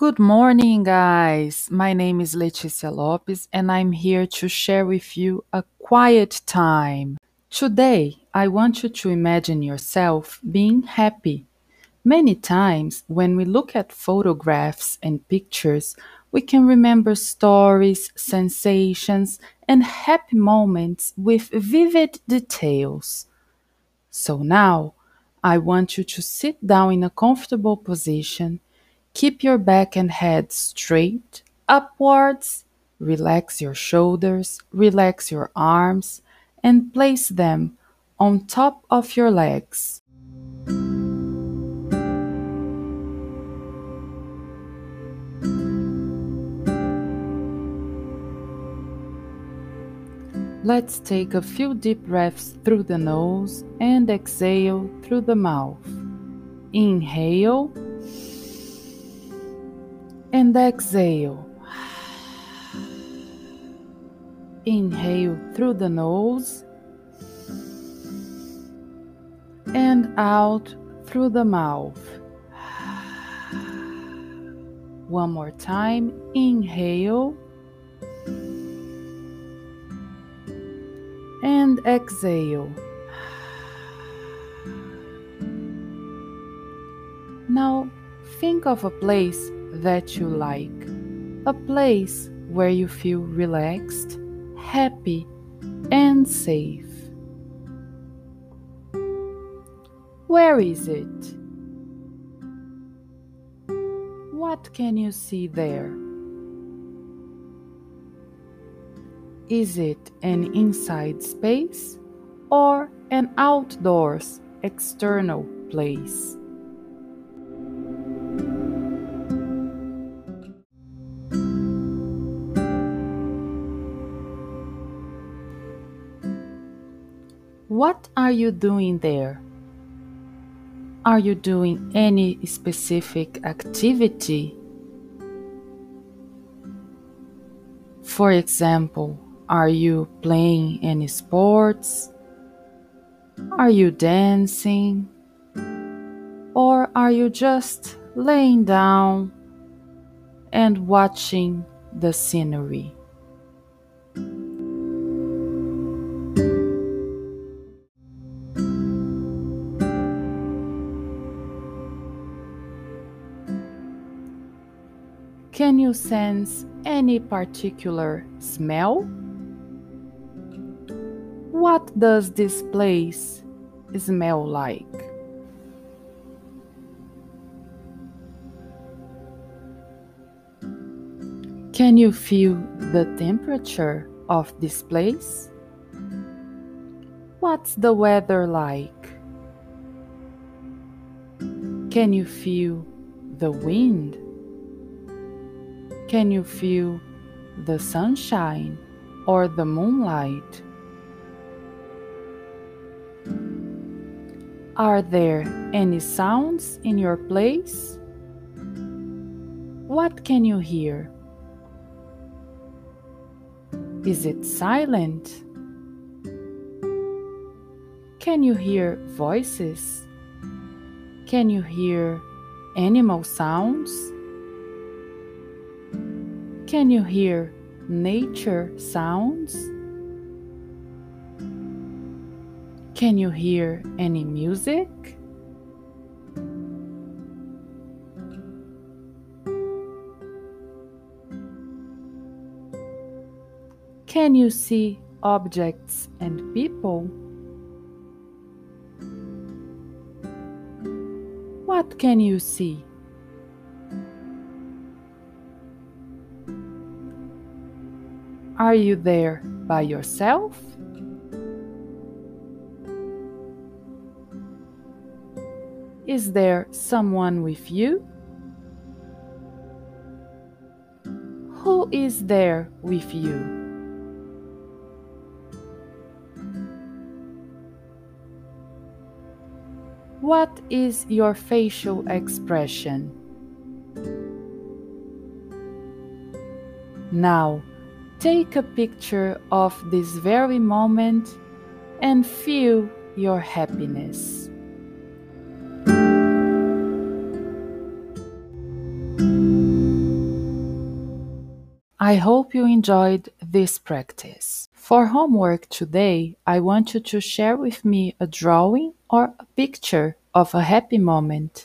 Good morning, guys. My name is Letícia Lopes, and I'm here to share with you a quiet time. Today, I want you to imagine yourself being happy. Many times, when we look at photographs and pictures, we can remember stories, sensations, and happy moments with vivid details. So now, I want you to sit down in a comfortable position. Keep your back and head straight, upwards, relax your shoulders, relax your arms, and place them on top of your legs. Let's take a few deep breaths through the nose and exhale through the mouth. Inhale. And exhale. Inhale through the nose and out through the mouth. One more time. Inhale and exhale. Now think of a place that you like, a place where you feel relaxed, happy, and safe. Where is it? What can you see there? Is it an inside space or an outdoors, external place? What are you doing there? Are you doing any specific activity? For example, are you playing any sports? Are you dancing? Or are you just laying down and watching the scenery? Can you sense any particular smell? What does this place smell like? Can you feel the temperature of this place? What's the weather like? Can you feel the wind? Can you feel the sunshine or the moonlight? Are there any sounds in your place? What can you hear? Is it silent? Can you hear voices? Can you hear animal sounds? Can you hear nature sounds? Can you hear any music? Can you see objects and people? What can you see? Are you there by yourself? Is there someone with you? Who is there with you? What is your facial expression? Now, take a picture of this very moment and feel your happiness. I hope you enjoyed this practice. For homework today, I want you to share with me a drawing or a picture of a happy moment.